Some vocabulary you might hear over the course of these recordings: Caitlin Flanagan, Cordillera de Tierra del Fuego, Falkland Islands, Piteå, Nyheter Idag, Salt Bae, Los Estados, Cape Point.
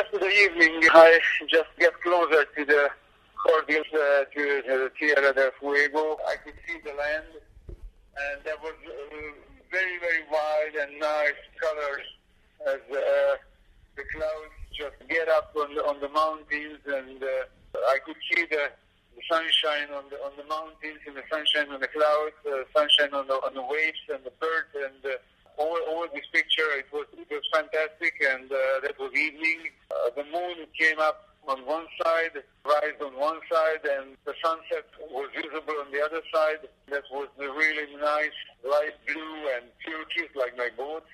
yesterday evening I just get closer to the Cordillera de Tierra del Fuego. I could see the land, and there was very, very wide and nice colors as the clouds just get up on the mountains, and I could see the sunshine on the mountains, and the sunshine on the clouds, sunshine on the waves and the birds, and all this picture. It was fantastic, and that was evening. The moon came up on one side, rise on one side, and the sunset was visible on the other side. That was the really nice light blue and turquoise, like my boat.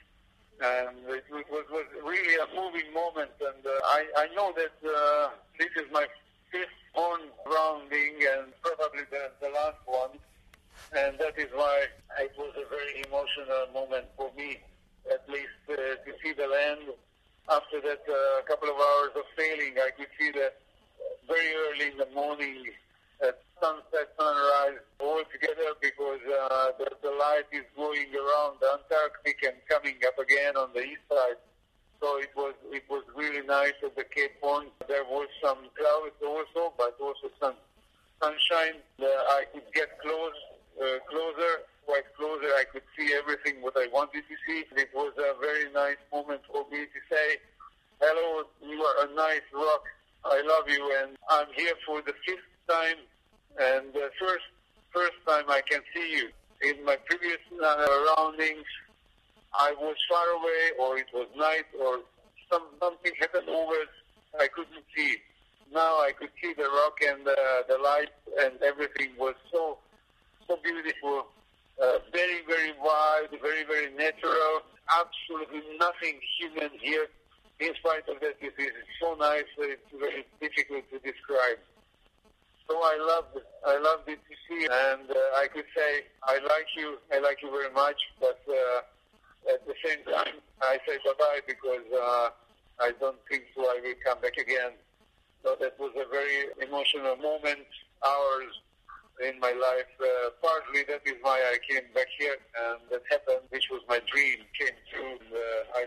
And it was really a moving moment, and I know that this is my fifth on grounding, and probably the last one, and that is why it was a very emotional moment for me, at least to see the land. After that couple of hours of sailing, I could see that very early in the morning, at sunset, sunrise, all together, because the light is going around the Antarctic and coming up again on the east side. So it was really nice at the Cape Point. There was some clouds also, but also some sunshine. I could get closer. I could see everything what I wanted to see. It was a very nice moment for me to say, "Hello, you are a nice rock. I love you, and I'm here for the fifth time, and the first time I can see you." In my previous roundings, I was far away, or it was night, or something happened over. I couldn't see. Now I could see the rock and the light, and everything was so beautiful, very, very wide, very, very natural. Absolutely nothing human here. In spite of that, it is so nice that it's very difficult to describe. So I loved it to see, and I could say, I like you very much, but at the same time, I say bye-bye, because I don't think so I will come back again. So that was a very emotional moment, hours in my life. Partly that is why I came back here, and that happened, which was my dream, came true. I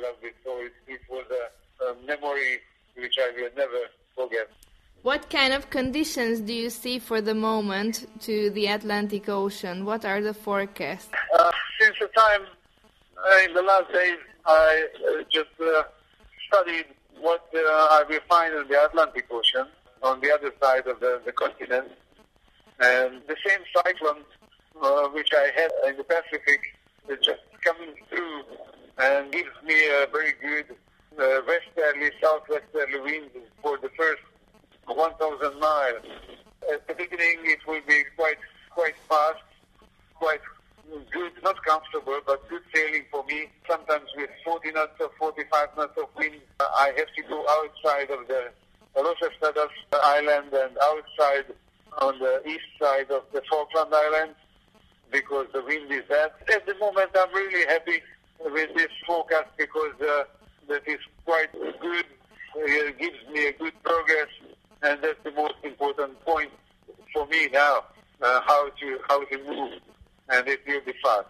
loved it. So it was a memory which I will never forget. What kind of conditions do you see for the moment to the Atlantic Ocean? What are the forecasts? Since the time in the last days, I just studied what I will find in the Atlantic Ocean on the other side of the continent. And the same cyclone which I had in the Pacific is just coming through and gives me a very good westerly, southwesterly wind for the first 1,000 miles. At the beginning, it will be quite fast, quite good, not comfortable, but good sailing for me. Sometimes with 40 knots or 45 knots of wind, I have to go outside of the Los Estados island and outside on the east side of the Falkland Islands, because the wind is bad. At the moment, I'm really happy with this forecast, because that is quite good. It gives me a good progress, and that's the most important point for me now, how to move, and it will be fast.